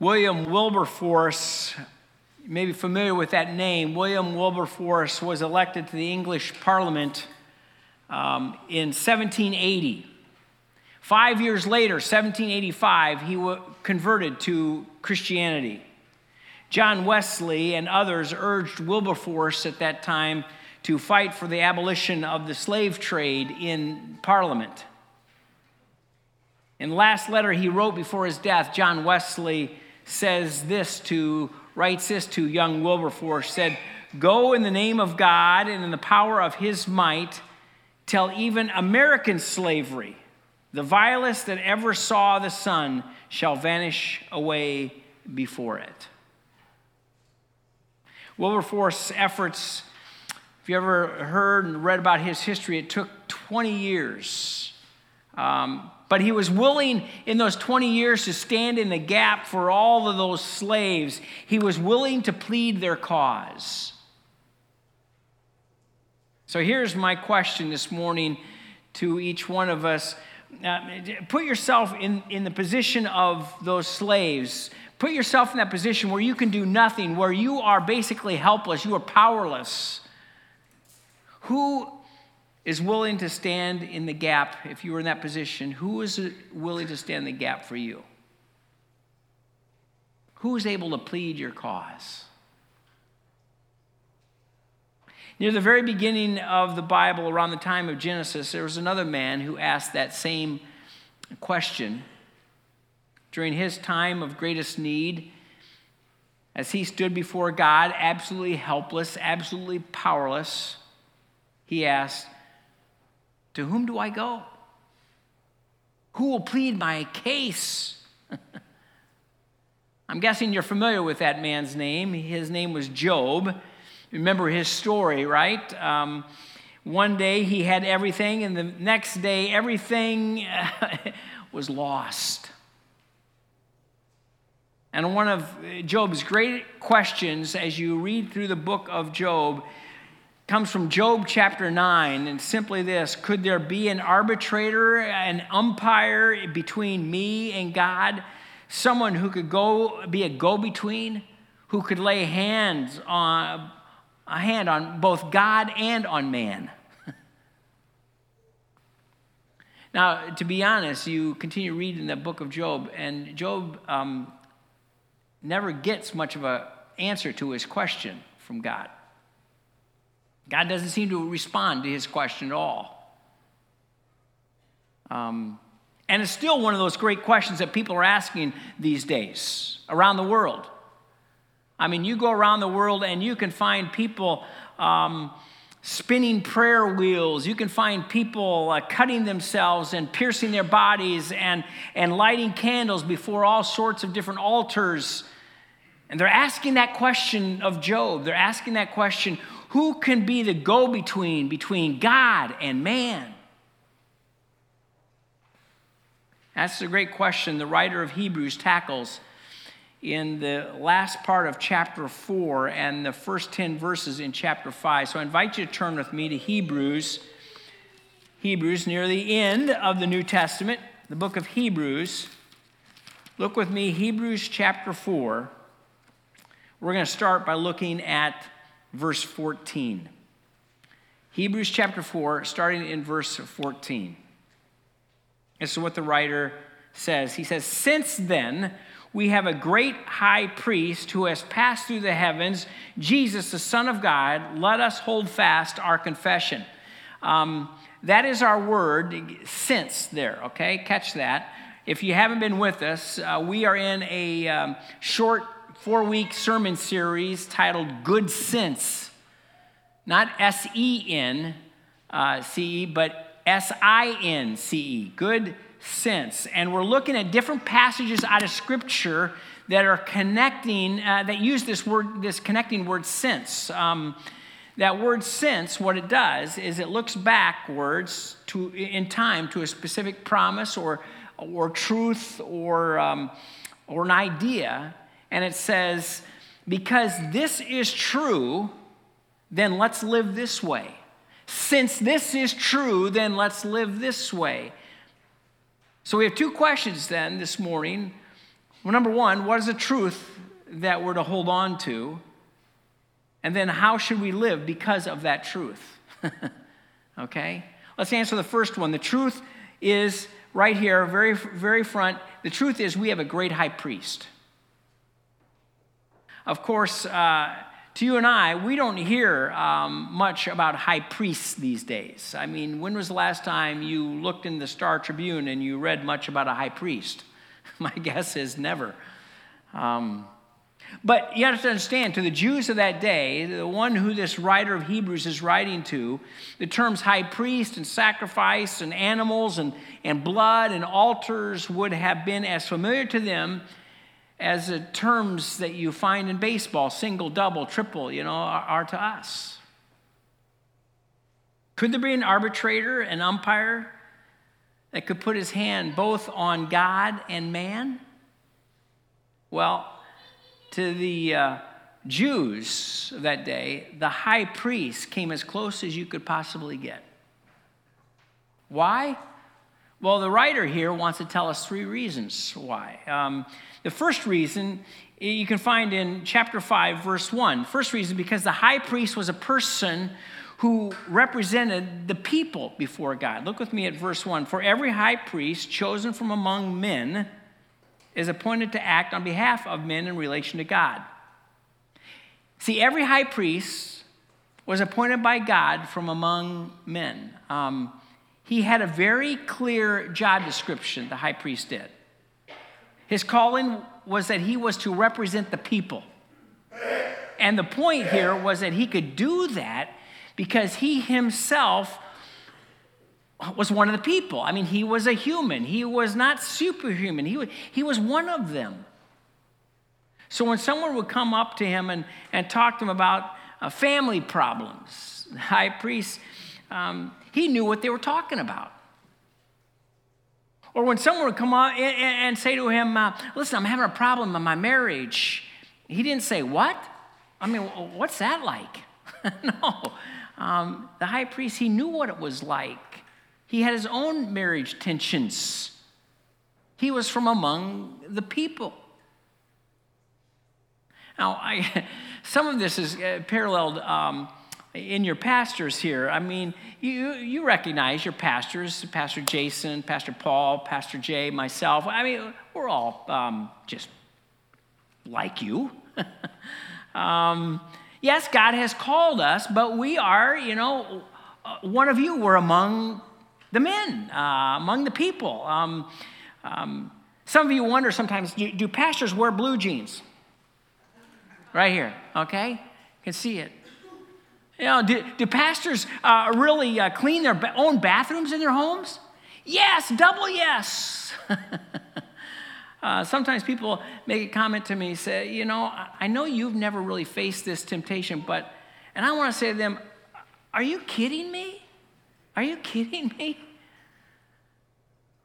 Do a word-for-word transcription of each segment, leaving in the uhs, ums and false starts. William Wilberforce, you may be familiar with that name. William Wilberforce was elected to the English Parliament um, in seventeen eighty. Five years later, seventeen eighty-five, he was converted to Christianity. John Wesley and others urged Wilberforce at that time to fight for the abolition of the slave trade in Parliament. In the last letter he wrote before his death, John Wesley says this to, writes this to young Wilberforce, said, "Go in the name of God and in the power of his might, till even American slavery, the vilest that ever saw the sun, shall vanish away before it." Wilberforce's efforts, if you ever heard and read about his history, it took twenty years. Um, but he was willing in those twenty years to stand in the gap for all of those slaves. He was willing to plead their cause. So here's my question this morning to each one of us. Uh, put yourself in, in the position of those slaves. Put yourself in that position where you can do nothing, where you are basically helpless, you are powerless. Who is willing to stand in the gap if you were in that position? Who is willing to stand in the gap for you? Who is able to plead your cause? Near the very beginning of the Bible, around the time of Genesis, there was another man who asked that same question. During his time of greatest need, as he stood before God, absolutely helpless, absolutely powerless, he asked, "To whom do I go? Who will plead my case?" I'm guessing you're familiar with that man's name. His name was Job. Remember his story, right? Um, one day he had everything, and the next day everything was lost. And one of Job's great questions as you read through the book of Job comes from Job chapter nine, and simply this: could there be an arbitrator, an umpire between me and God? Someone who could go be a go-between, who could lay hands on... a hand on both God and on man. Now, to be honest, you continue reading the book of Job, and Job um, never gets much of an answer to his question from God. God doesn't seem to respond to his question at all. Um, and it's still one of those great questions that people are asking these days around the world. I mean, you go around the world and you can find people um, spinning prayer wheels. You can find people uh, cutting themselves and piercing their bodies and, and lighting candles before all sorts of different altars. And they're asking that question of Job. They're asking that question, who can be the go-between between God and man? That's the great question the writer of Hebrews tackles in the last part of chapter four and the first ten verses in chapter five. So I invite you to turn with me to Hebrews. Hebrews, near the end of the New Testament, the book of Hebrews. Look with me, Hebrews chapter four. We're going to start by looking at verse fourteen. Hebrews chapter four, starting in verse fourteen. This is what the writer says. He says, "Since then, we have a great high priest who has passed through the heavens, Jesus, the Son of God. Let us hold fast our confession." Um, that is our word, since there, okay? Catch that. If you haven't been with us, uh, we are in a um, short four-week sermon series titled Good Sense. Not S E N C E, but S I N C E, Good Sense. And we're looking at different passages out of Scripture that are connecting, uh, that use this word, this connecting word since. Um, that word since, what it does is it looks backwards to in time to a specific promise or or truth or um, or an idea, and it says, because this is true, then let's live this way. Since this is true, then let's live this way. So we have two questions then this morning. Well, number one, what is the truth that we're to hold on to? And then how should we live because of that truth? Okay? Let's answer the first one. The truth is right here, very, very front. The truth is we have a great high priest. Of course, uh, to you and I, we don't hear um, much about high priests these days. I mean, when was the last time you looked in the Star Tribune and you read much about a high priest? My guess is never. Um, but you have to understand, to the Jews of that day, the one who this writer of Hebrews is writing to, the terms high priest and sacrifice and animals and, and blood and altars would have been as familiar to them as the terms that you find in baseball, single, double, triple, you know, are, are to us. Could there be an arbitrator, an umpire, that could put his hand both on God and man? Well, to the uh, Jews of that day, the high priest came as close as you could possibly get. Why? Well, the writer here wants to tell us three reasons why. Um, the first reason you can find in chapter five, verse one. First reason, because the high priest was a person who represented the people before God. Look with me at verse one. For every high priest chosen from among men is appointed to act on behalf of men in relation to God. See, every high priest was appointed by God from among men. Um, he had a very clear job description, the high priest did. His calling was that he was to represent the people. And the point here was that he could do that because he himself was one of the people. I mean, he was a human. He was not superhuman. He was, he was one of them. So when someone would come up to him and, and talk to him about uh, family problems, the high priest, um, he knew what they were talking about. Or when someone would come up and, and say to him, uh, listen, I'm having a problem in my marriage. He didn't say, what? I mean, what's that like? No. Um, the high priest, he knew what it was like. He had his own marriage tensions. He was from among the people. Now, I, some of this is paralleled um, in your pastors here. I mean, you you recognize your pastors, Pastor Jason, Pastor Paul, Pastor Jay, myself. I mean, we're all um, just like you. um, yes, God has called us, but we are, you know, one of you. We're among the men, uh, among the people. Um, um, some of you wonder sometimes, do, do pastors wear blue jeans? Right here, okay? You can see it. You know, do, do pastors uh, really uh, clean their ba- own bathrooms in their homes? Yes, double yes. uh, sometimes people make a comment to me, say, you know, I, I know you've never really faced this temptation, but, and I want to say to them, are you kidding me? Are you kidding me?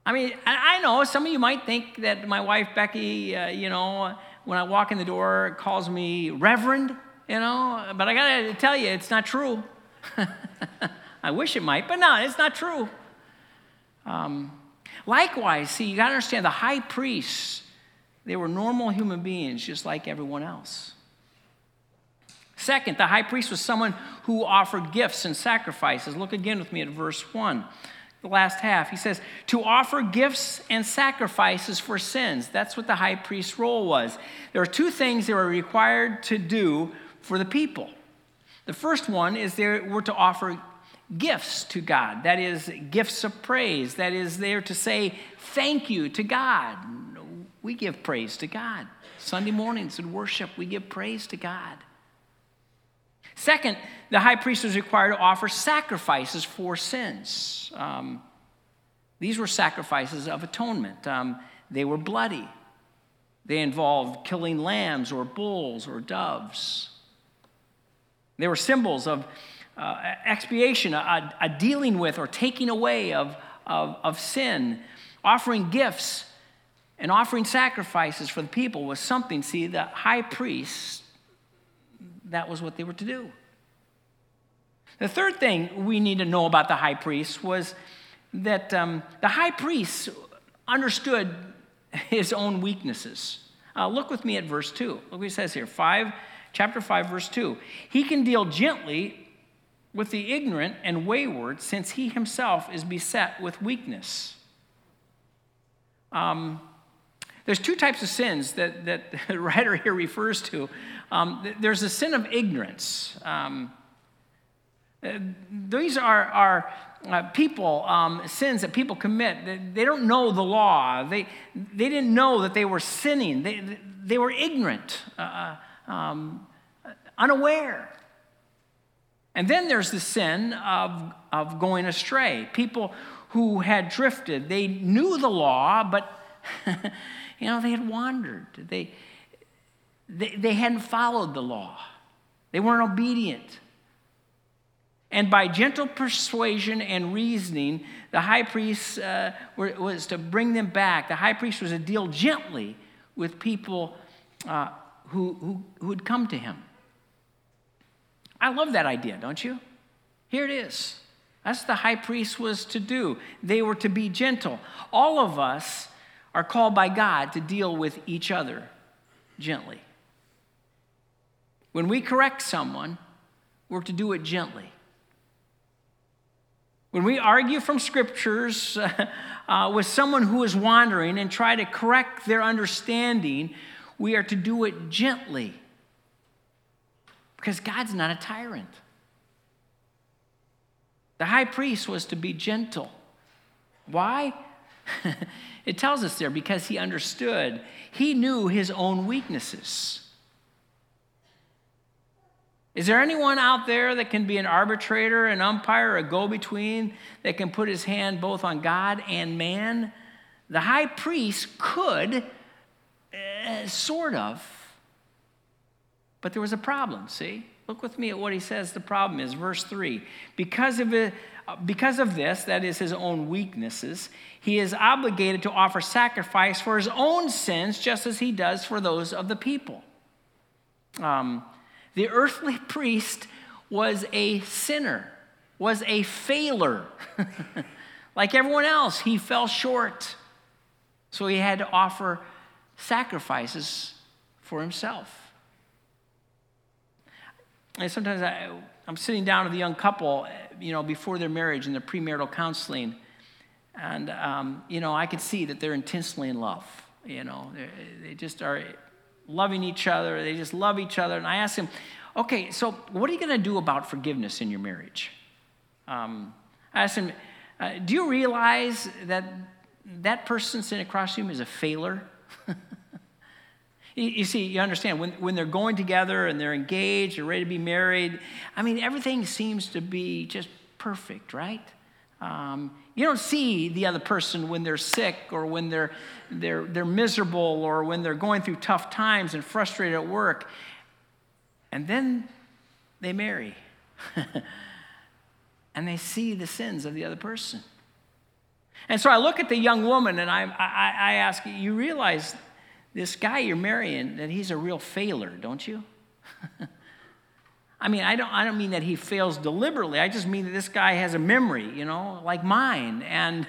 I mean, I know some of you might think that my wife, Becky, uh, you know, when I walk in the door, calls me Reverend, you know, but I got to tell you, it's not true. I wish it might, but no, it's not true. Um, likewise, see, you got to understand the high priests, they were normal human beings just like everyone else. Second, the high priest was someone who offered gifts and sacrifices. Look again with me at verse one, the last half. He says, to offer gifts and sacrifices for sins. That's what the high priest's role was. There are two things they were required to do for the people. The first one is they were to offer gifts to God. That is, gifts of praise. That is, they were to say thank you to God. We give praise to God. Sunday mornings in worship, we give praise to God. Second, the high priest was required to offer sacrifices for sins. Um, these were sacrifices of atonement. Um, they were bloody. They involved killing lambs or bulls or doves. They were symbols of uh, expiation, a, a dealing with or taking away of, of, of sin. Offering gifts and offering sacrifices for the people was something, see, the high priest, that was what they were to do. The third thing we need to know about the high priest was that um, the high priest understood his own weaknesses. Uh, look with me at verse two. Look what he says here. Five, chapter five, verse two. He can deal gently with the ignorant and wayward, since he himself is beset with weakness. Um, there's two types of sins that, that the writer here refers to. Um, there's the sin of ignorance. Um, these are, are uh, people, um, sins that people commit. They, they don't know the law. They they didn't know that they were sinning. They, they were ignorant, uh, um, unaware. And then there's the sin of, of going astray. People who had drifted. They knew the law, but you know, they had wandered. They, they they hadn't followed the law. They weren't obedient. And by gentle persuasion and reasoning, the high priest uh, was to bring them back. The high priest was to deal gently with people uh, who, who who had come to him. I love that idea, don't you? Here it is. That's what the high priest was to do. They were to be gentle. All of us are called by God to deal with each other gently. When we correct someone, we're to do it gently. When we argue from scriptures uh, uh, with someone who is wandering and try to correct their understanding, we are to do it gently. Because God's not a tyrant. The high priest was to be gentle. Why? It tells us there, because he understood. He knew his own weaknesses. Is there anyone out there that can be an arbitrator, an umpire, a go-between, that can put his hand both on God and man? The high priest could, uh, sort of, but there was a problem, see? Look with me at what he says the problem is. Verse three, because of it, because of this, that is his own weaknesses, he is obligated to offer sacrifice for his own sins just as he does for those of the people. Um, the earthly priest was a sinner, was a failure. Like everyone else, he fell short. So he had to offer sacrifices for himself. And sometimes I, I'm sitting down with a young couple, you know, before their marriage in their premarital counseling. And, um, you know, I can see that they're intensely in love. You know, they just are loving each other. They just love each other. And I ask them, okay, so what are you going to do about forgiveness in your marriage? Um, I ask them, uh, do you realize that that person sitting across from you is a failure? You see, you understand, when, when they're going together and they're engaged and ready to be married, I mean, everything seems to be just perfect, right? Um, you don't see the other person when they're sick or when they're, they're, they're miserable or when they're going through tough times and frustrated at work. And then they marry. And they see the sins of the other person. And so I look at the young woman and I, I, I ask, you realize this guy you're marrying, that he's a real failure, don't you? I mean, I don't I don't mean that he fails deliberately. I just mean that this guy has a memory, you know, like mine, and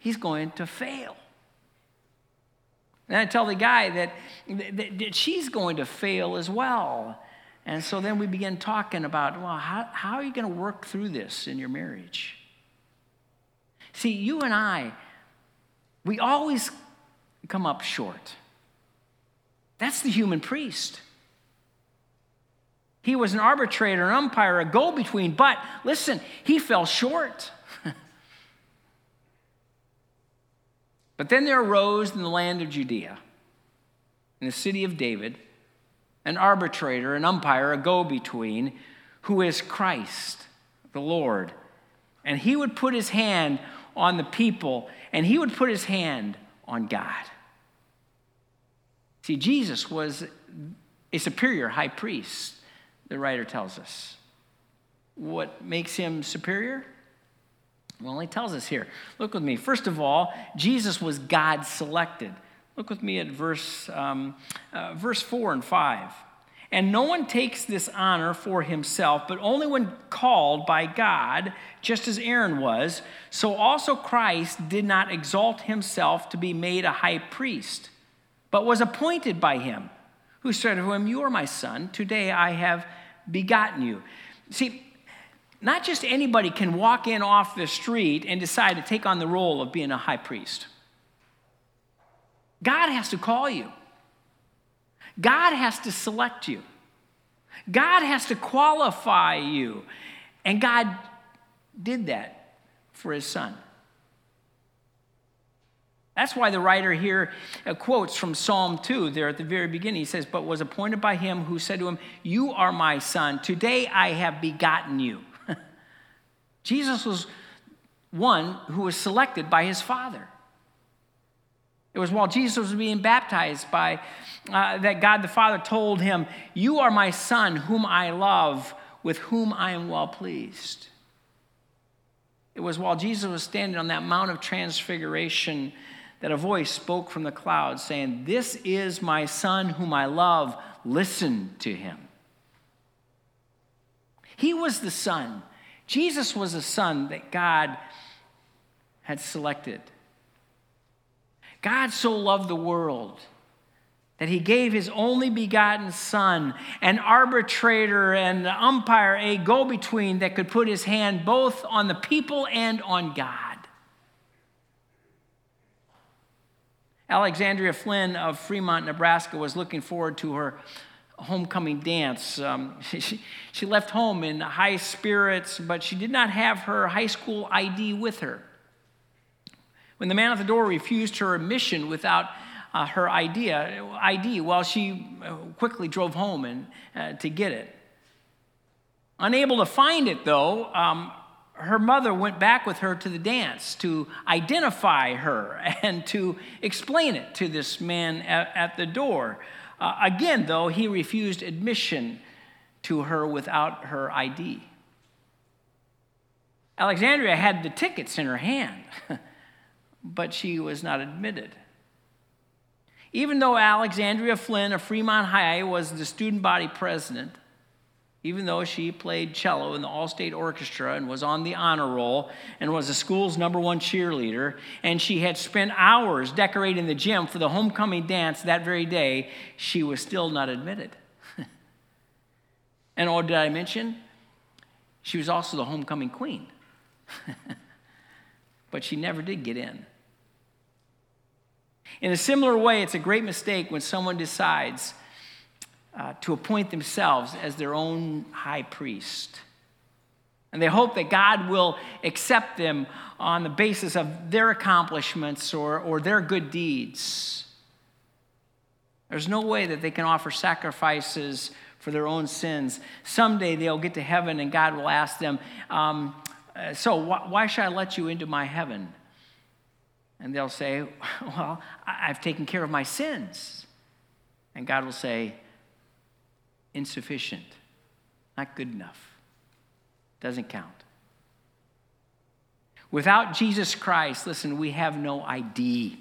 he's going to fail. And I tell the guy that, that, that she's going to fail as well. And so then we begin talking about, well, how, how are you going to work through this in your marriage? See, you and I, we always come up short. That's the human priest. He was an arbitrator, an umpire, a go-between, but listen, he fell short. But then there arose in the land of Judea, in the city of David, an arbitrator, an umpire, a go-between, who is Christ, the Lord. And he would put his hand on the people, and he would put his hand on God. See, Jesus was a superior high priest, the writer tells us. What makes him superior? Well, he tells us here. Look with me. First of all, Jesus was God selected. Look with me at verse um, uh, verse four and five. And no one takes this honor for himself, but only when called by God, just as Aaron was. So also Christ did not exalt himself to be made a high priest, but was appointed by him, who said to him, you are my son, today I have begotten you. See, not just anybody can walk in off the street and decide to take on the role of being a high priest. God has to call you. God has to select you. God has to qualify you. And God did that for his son. That's why the writer here quotes from Psalm two there at the very beginning. He says, but was appointed by him who said to him, you are my son. Today I have begotten you. Jesus was one who was selected by his father. It was while Jesus was being baptized by uh, that God the Father told him, you are my son whom I love, with whom I am well pleased. It was while Jesus was standing on that Mount of Transfiguration that a voice spoke from the cloud saying, this is my son whom I love, listen to him. He was the son. Jesus was a son that God had selected. God so loved the world that he gave his only begotten son, an arbitrator and an umpire, a go-between that could put his hand both on the people and on God. Alexandria Flynn of Fremont, Nebraska, was looking forward to her homecoming dance. Um, she, she left home in high spirits, but she did not have her high school I D with her. When the man at the door refused her admission without Uh, her idea, I D, well, she quickly drove home and uh, to get it. Unable to find it, though, um, her mother went back with her to the dance to identify her and to explain it to this man at, at the door. Uh, again, though, he refused admission to her without her I D. Alexandria had the tickets in her hand, but she was not admitted. Even though Alexandria Flynn of Fremont High was the student body president, even though she played cello in the Allstate Orchestra and was on the honor roll and was the school's number one cheerleader, and she had spent hours decorating the gym for the homecoming dance that very day, she was still not admitted. And oh, did I mention? She was also the homecoming queen. But she never did get in. In a similar way, it's a great mistake when someone decides uh, to appoint themselves as their own high priest. And they hope that God will accept them on the basis of their accomplishments or, or their good deeds. There's no way that they can offer sacrifices for their own sins. Someday they'll get to heaven and God will ask them, um, so wh- why should I let you into my heaven? And they'll say, well, I've taken care of my sins. And God will say, insufficient, not good enough, doesn't count. Without Jesus Christ, listen, we have no I D.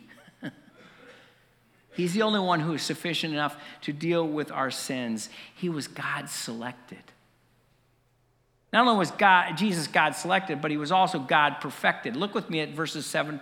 He's the only one who is sufficient enough to deal with our sins. He was God selected. Not only was God, Jesus God selected, but he was also God perfected. Look with me at verses seven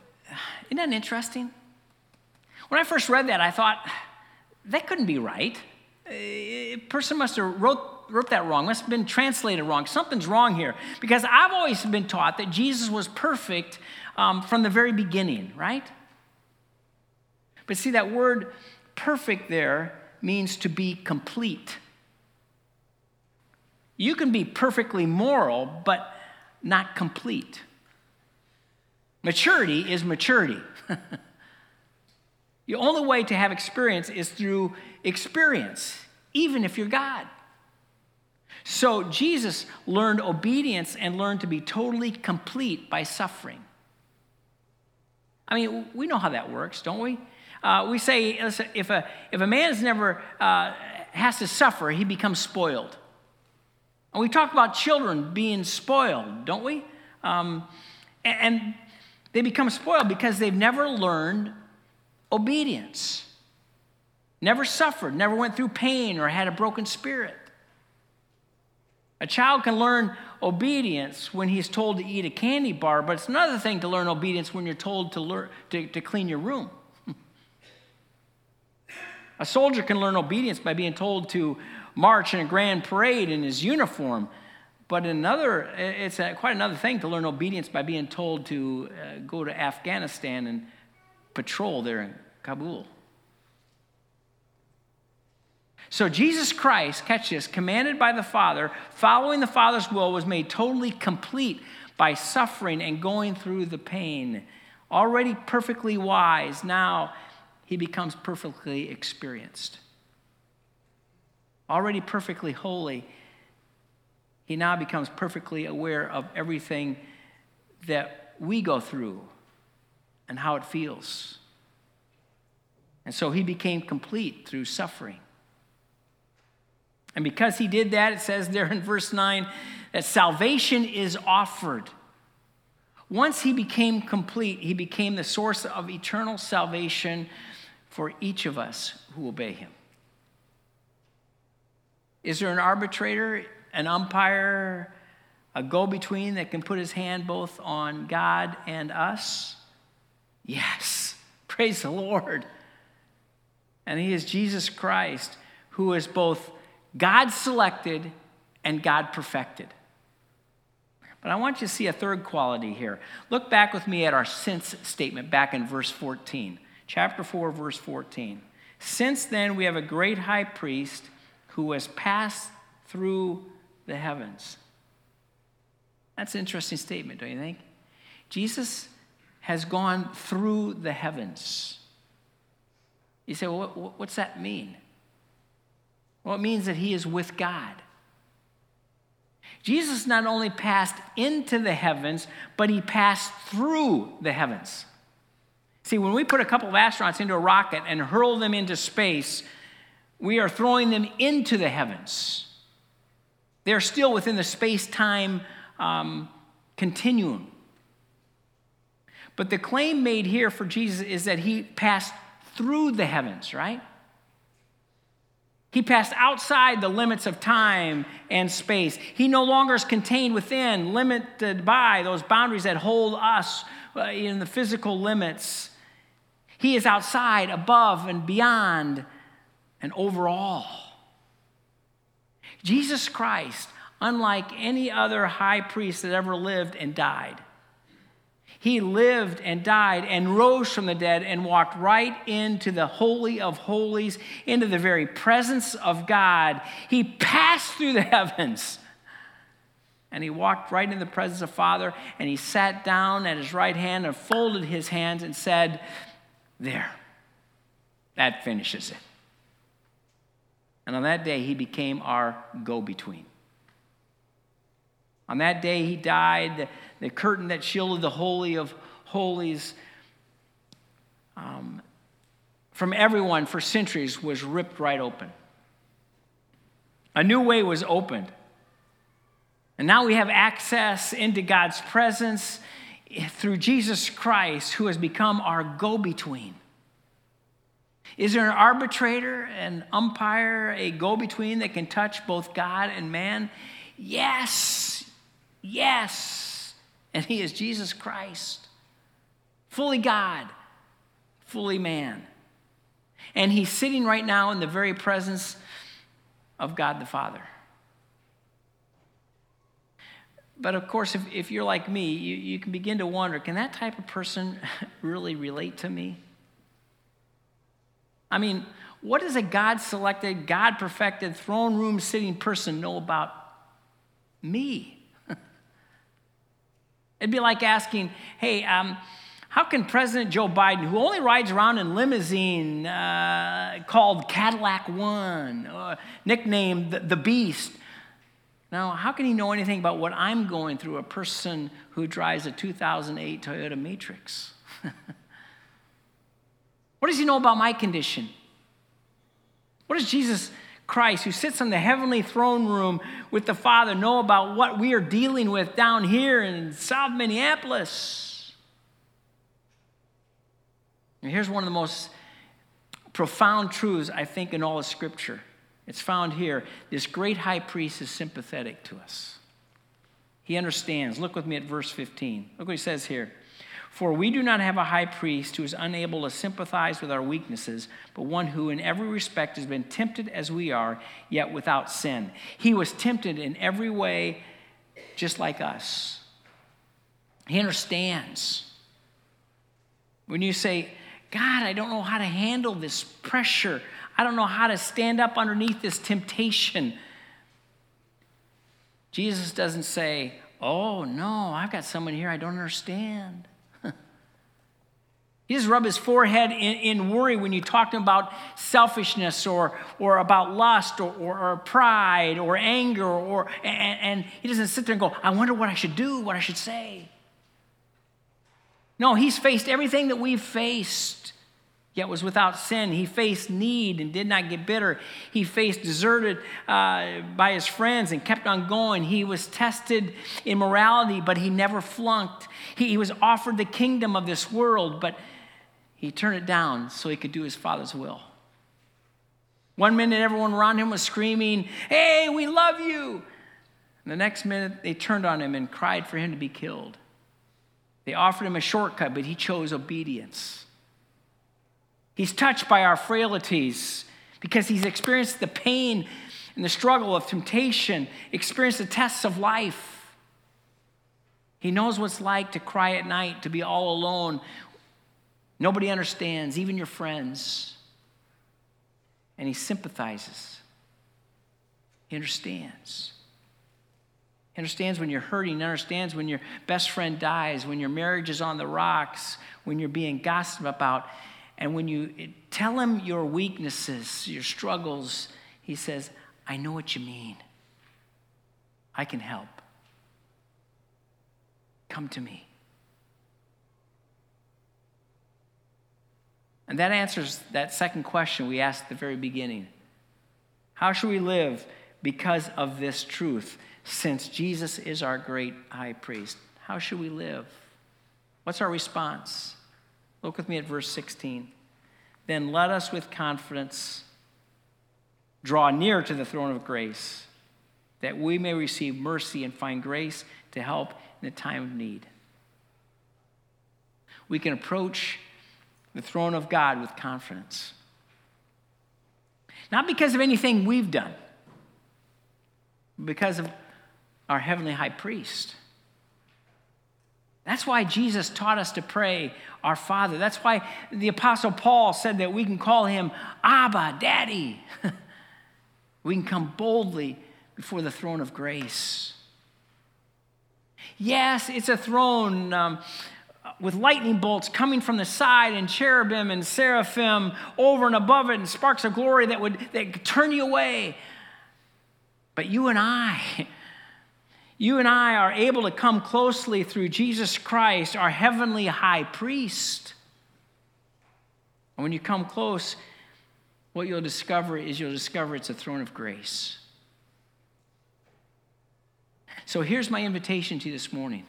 isn't that interesting? When I first read that, I thought, that couldn't be right. A person must have wrote, wrote that wrong, must have been translated wrong. Something's wrong here. Because I've always been taught that Jesus was perfect um, from the very beginning, right? But see, that word perfect there means to be complete. You can be perfectly moral, but not complete. Maturity is maturity. The only way to have experience is through experience, even if you're God. So Jesus learned obedience and learned to be totally complete by suffering. I mean, we know how that works, don't we? Uh, we say if a if a man is never uh, has to suffer, he becomes spoiled. And we talk about children being spoiled, don't we? Um, and they become spoiled because they've never learned obedience, never suffered, never went through pain or had a broken spirit. A child can learn obedience when he's told to eat a candy bar, but it's another thing to learn obedience when you're told to learn to, to clean your room. A soldier can learn obedience by being told to march in a grand parade in his uniform, but another it's a, quite another thing to learn obedience by being told to uh, go to Afghanistan and patrol there in Kabul. So Jesus Christ, catch this, commanded by the Father, following the Father's will, was made totally complete by suffering and going through the pain. Already perfectly wise, now he becomes perfectly experienced. Already perfectly holy, he now becomes perfectly aware of everything that we go through and how it feels. And so he became complete through suffering. And because he did that, it says there in verse nine that salvation is offered. Once he became complete, he became the source of eternal salvation for each of us who obey him. Is there an arbitrator, an umpire, a go-between that can put his hand both on God and us? Yes. Praise the Lord. And he is Jesus Christ, who is both God selected and God perfected. But I want you to see a third quality here. Look back with me at our since statement back in verse fourteen. Chapter four, verse fourteen. Since then we have a great high priest who has passed through the heavens. That's an interesting statement, don't you think? Jesus has gone through the heavens. You say, well, what's that mean? Well, it means that he is with God. Jesus not only passed into the heavens, but he passed through the heavens. See, when we put a couple of astronauts into a rocket and hurl them into space, we are throwing them into the heavens. They're still within the space-time um, continuum. But the claim made here for Jesus is that he passed through the heavens, right? He passed outside the limits of time and space. He no longer is contained within, limited by those boundaries that hold us in the physical limits. He is outside, above, and beyond, and over all. Jesus Christ, unlike any other high priest that ever lived and died, he lived and died and rose from the dead and walked right into the Holy of Holies, into the very presence of God. He passed through the heavens and he walked right into the presence of Father, and he sat down at his right hand and folded his hands and said, there, that finishes it. And on that day, he became our go-between. On that day he died, the curtain that shielded the Holy of Holies um, from everyone for centuries was ripped right open. A new way was opened. And now we have access into God's presence through Jesus Christ, who has become our go-between. Is there an arbitrator, an umpire, a go-between that can touch both God and man? Yes. Yes, and he is Jesus Christ, fully God, fully man. And he's sitting right now in the very presence of God the Father. But of course, if, if you're like me, you, you can begin to wonder, can that type of person really relate to me? I mean, what does a God-selected, God-perfected, throne room-sitting person know about me? It'd be like asking, hey, um, how can President Joe Biden, who only rides around in limousine uh, called Cadillac One, uh, nicknamed the, the Beast, now how can he know anything about what I'm going through, a person who drives a two thousand eight Toyota Matrix? What does he know about my condition? What does Jesus Christ, who sits on the heavenly throne room with the Father, know about what we are dealing with down here in South Minneapolis? And here's one of the most profound truths, I think, in all of Scripture. It's found here. This great high priest is sympathetic to us. He understands. Look with me at verse fifteen. Look what he says here. For we do not have a high priest who is unable to sympathize with our weaknesses, but one who in every respect has been tempted as we are, yet without sin. He was tempted in every way, just like us. He understands. When you say, God, I don't know how to handle this pressure. I don't know how to stand up underneath this temptation. Jesus doesn't say, oh, no, I've got someone here I don't understand. He just rubbed his forehead in, in worry when you talked about selfishness or, or about lust or, or, or pride or anger. or and, and he doesn't sit there and go, I wonder what I should do, what I should say. No, he's faced everything that we've faced, yet was without sin. He faced need and did not get bitter. He faced deserted uh, by his friends and kept on going. He was tested in morality, but he never flunked. He, he was offered the kingdom of this world, but he turned it down so he could do his Father's will. One minute, everyone around him was screaming, hey, we love you. And the next minute, they turned on him and cried for him to be killed. They offered him a shortcut, but he chose obedience. He's touched by our frailties because he's experienced the pain and the struggle of temptation, experienced the tests of life. He knows what it's like to cry at night, to be all alone. Nobody understands, even your friends. And he sympathizes. He understands. He understands when you're hurting. He understands when your best friend dies, when your marriage is on the rocks, when you're being gossiped about. And when you tell him your weaknesses, your struggles, he says, I know what you mean. I can help. Come to me. And that answers that second question we asked at the very beginning. How should we live because of this truth? Since Jesus is our great high priest, how should we live? What's our response? Look with me at verse sixteen. Then let us with confidence draw near to the throne of grace, that we may receive mercy and find grace to help in the time of need. We can approach the throne of God with confidence. Not because of anything we've done, but because of our heavenly high priest. That's why Jesus taught us to pray, our Father. That's why the Apostle Paul said that we can call him Abba, Daddy. We can come boldly before the throne of grace. Yes, it's a throne um, with lightning bolts coming from the side and cherubim and seraphim over and above it and sparks of glory that would that could turn you away. But you and I, you and I are able to come closely through Jesus Christ, our heavenly high priest. And when you come close, what you'll discover is you'll discover it's a throne of grace. So here's my invitation to you this morning.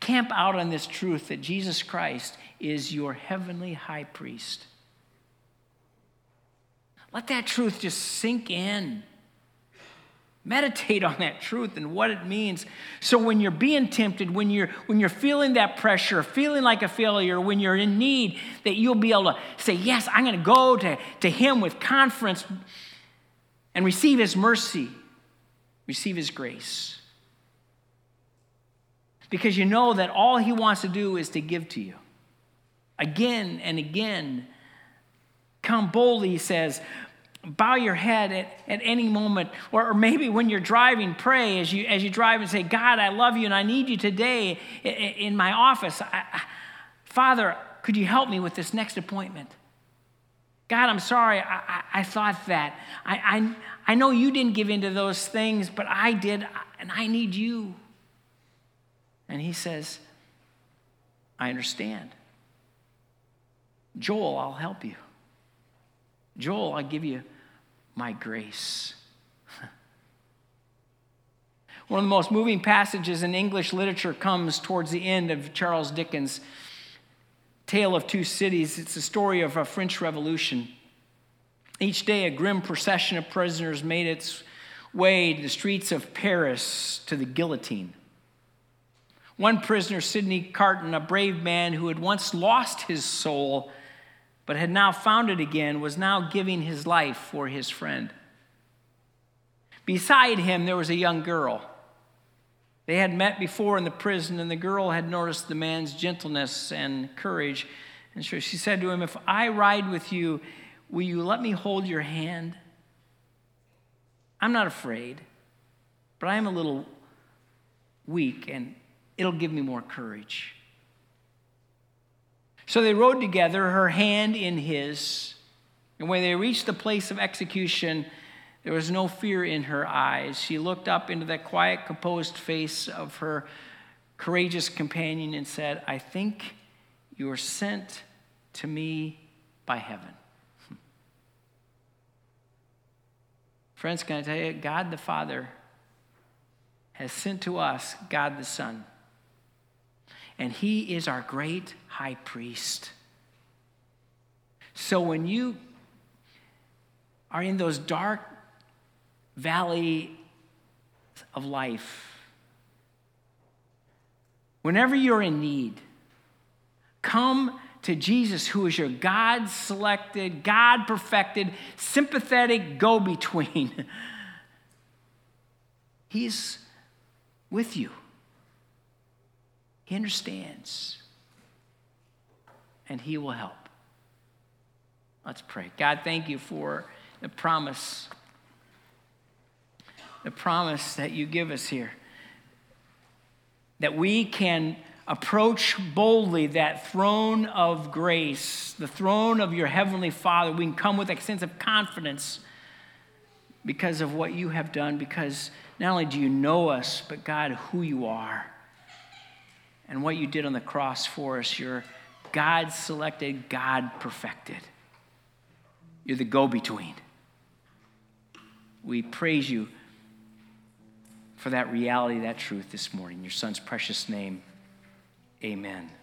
Camp out on this truth that Jesus Christ is your heavenly high priest. Let that truth just sink in. Meditate on that truth and what it means. So when you're being tempted, when you're when you're feeling that pressure, feeling like a failure, when you're in need, that you'll be able to say, yes, I'm going to go to, to him with confidence and receive his mercy, receive his grace. Because you know that all he wants to do is to give to you. Again and again. Come boldly, he says, bow your head at, at any moment, or, or maybe when you're driving, pray as you as you drive and say, God, I love you and I need you today in, in my office. I, I, Father, could you help me with this next appointment? God, I'm sorry, I, I, I thought that. I, I, I know you didn't give in to those things, but I did, and I need you. And he says, I understand. Joel, I'll help you. Joel, I'll give you my grace. One of the most moving passages in English literature comes towards the end of Charles Dickens' Tale of Two Cities. It's the story of a French Revolution. Each day, a grim procession of prisoners made its way to the streets of Paris to the guillotine. One prisoner, Sydney Carton, a brave man who had once lost his soul but had now found it again, was now giving his life for his friend. Beside him, there was a young girl. They had met before in the prison, and the girl had noticed the man's gentleness and courage. And so she said to him, "If I ride with you, will you let me hold your hand? I'm not afraid, but I am a little weak, and it'll give me more courage." So they rode together, her hand in his. And when they reached the place of execution, there was no fear in her eyes. She looked up into the quiet, composed face of her courageous companion and said, "I think you are sent to me by heaven." Friends, can I tell you, God the Father has sent to us God the Son. And he is our great high priest. So when you are in those dark valley of life, whenever you're in need, come to Jesus, who is your God-selected, God-perfected, sympathetic go-between. He's with you. He understands, and he will help. Let's pray. God, thank you for the promise, the promise that you give us here, that we can approach boldly that throne of grace, the throne of your heavenly Father. We can come with a sense of confidence because of what you have done, because not only do you know us, but God, who you are and what you did on the cross for us. You're God-selected, God-perfected. You're the go-between. We praise you for that reality, that truth this morning. In your Son's precious name, amen.